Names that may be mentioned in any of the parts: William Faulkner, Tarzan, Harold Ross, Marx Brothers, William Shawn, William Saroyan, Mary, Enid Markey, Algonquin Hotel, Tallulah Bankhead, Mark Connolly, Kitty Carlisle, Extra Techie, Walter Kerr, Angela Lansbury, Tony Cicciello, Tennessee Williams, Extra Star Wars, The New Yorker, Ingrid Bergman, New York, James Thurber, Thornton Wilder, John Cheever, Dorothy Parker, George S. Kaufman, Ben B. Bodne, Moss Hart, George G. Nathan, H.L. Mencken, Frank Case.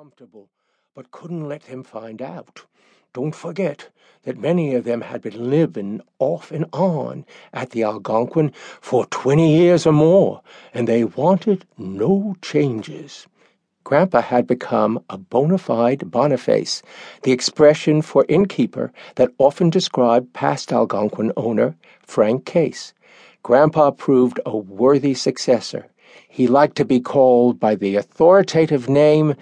comfortable, but couldn't let them find out. Don't forget that many of them had been living off and on at the Algonquin for 20 years or more, and they wanted no changes. Grandpa had become a bona fide Boniface, the expression for innkeeper that often described past Algonquin owner Frank Case. Grandpa proved a worthy successor. He liked to be called by the authoritative name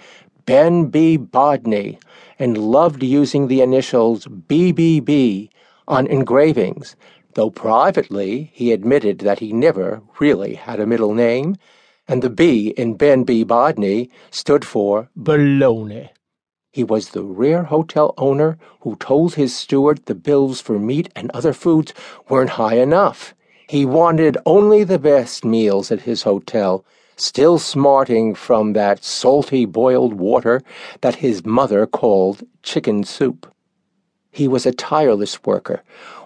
Ben B. Bodne and loved using the initials BBB on engravings, though privately he admitted that he never really had a middle name, and the B in Ben B. Bodne stood for baloney. He was the rare hotel owner who told his steward the bills for meat and other foods weren't high enough. He wanted only the best meals at his hotel, still smarting from that salty boiled water that his mother called chicken soup. He was a tireless worker,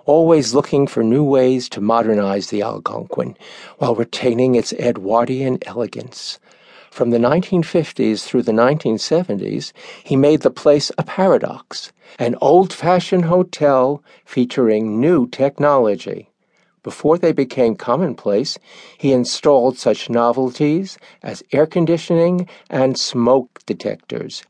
always looking for new ways to modernize the Algonquin while retaining its Edwardian elegance. From the 1950s through the 1970s, he made the place a paradox, an old-fashioned hotel featuring new technology. Before they became commonplace, he installed such novelties as air conditioning and smoke detectors.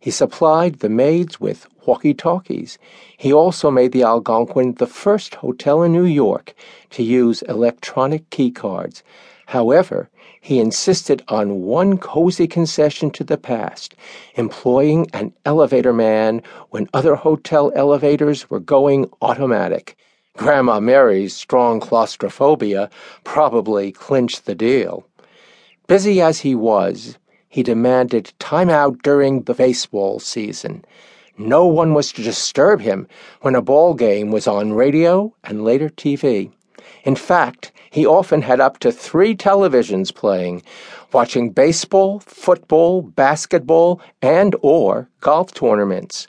He supplied the maids with walkie-talkies. He also made the Algonquin the first hotel in New York to use electronic key cards. However, he insisted on one cozy concession to the past, employing an elevator man when other hotel elevators were going automatic. Grandma Mary's strong claustrophobia probably clinched the deal. Busy as he was, he demanded time out during the baseball season. No one was to disturb him when a ball game was on radio and later TV. In fact, he often had up to 3 televisions playing, watching baseball, football, basketball, and/or golf tournaments.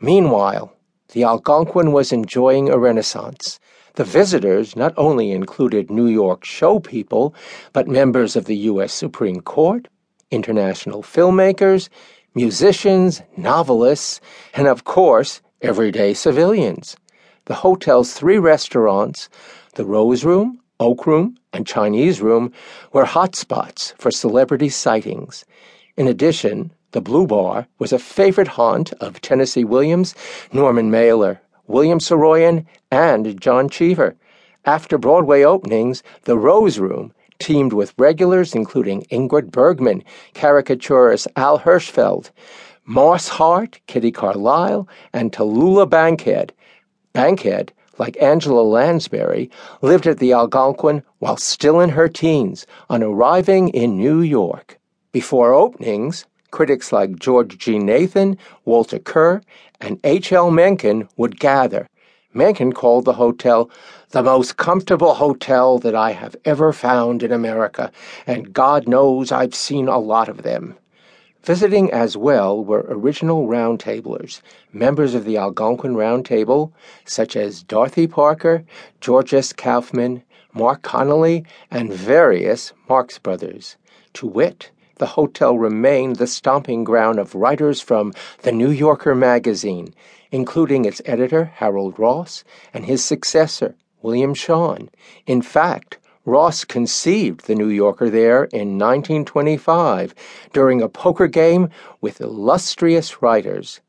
Meanwhile, the Algonquin was enjoying a renaissance. The visitors not only included New York show people, but members of the U.S. Supreme Court, international filmmakers, musicians, novelists, and, of course, everyday civilians. The hotel's 3 restaurants, the Rose Room, Oak Room, and Chinese Room, were hotspots for celebrity sightings. In addition, the Blue Bar was a favorite haunt of Tennessee Williams, Norman Mailer, William Saroyan, and John Cheever. After Broadway openings, the Rose Room teamed with regulars including Ingrid Bergman, caricaturist Al Hirschfeld, Moss Hart, Kitty Carlisle, and Tallulah Bankhead. Bankhead, like Angela Lansbury, lived at the Algonquin while still in her teens on arriving in New York. Before openings, critics like George G. Nathan, Walter Kerr, and H.L. Mencken would gather. Mencken called the hotel the most comfortable hotel that I have ever found in America, and God knows I've seen a lot of them. Visiting as well were original roundtablers, members of the Algonquin Roundtable, such as Dorothy Parker, George S. Kaufman, Mark Connolly, and various Marx Brothers. To wit, the hotel remained the stomping ground of writers from The New Yorker magazine, including its editor, Harold Ross, and his successor, William Shawn. In fact, Ross conceived The New Yorker there in 1925 during a poker game with illustrious writers.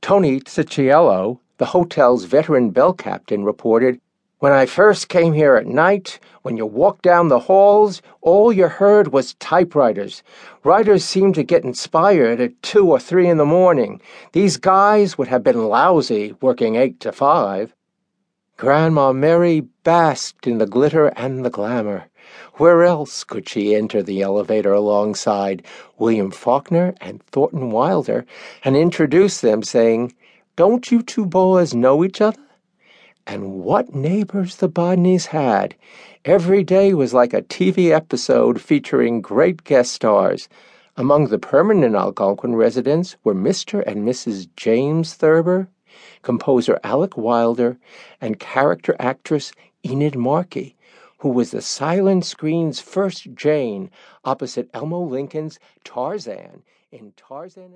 Tony Cicciello, the hotel's veteran bell captain, reported, "When I first came here at night, when you walked down the halls, all you heard was typewriters. Writers seemed to get inspired at 2 or 3 in the morning. These guys would have been lousy working 8 to 5. Grandma Mary basked in the glitter and the glamour. Where else could she enter the elevator alongside William Faulkner and Thornton Wilder and introduce them, saying, 'Don't you 2 boys know each other?' And what neighbors the Bodneys had. Every day was like a TV episode featuring great guest stars. Among the permanent Algonquin residents were Mr. and Mrs. James Thurber, composer Alec Wilder, and character actress Enid Markey, who was the silent screen's first Jane opposite Elmo Lincoln's Tarzan in Tarzan of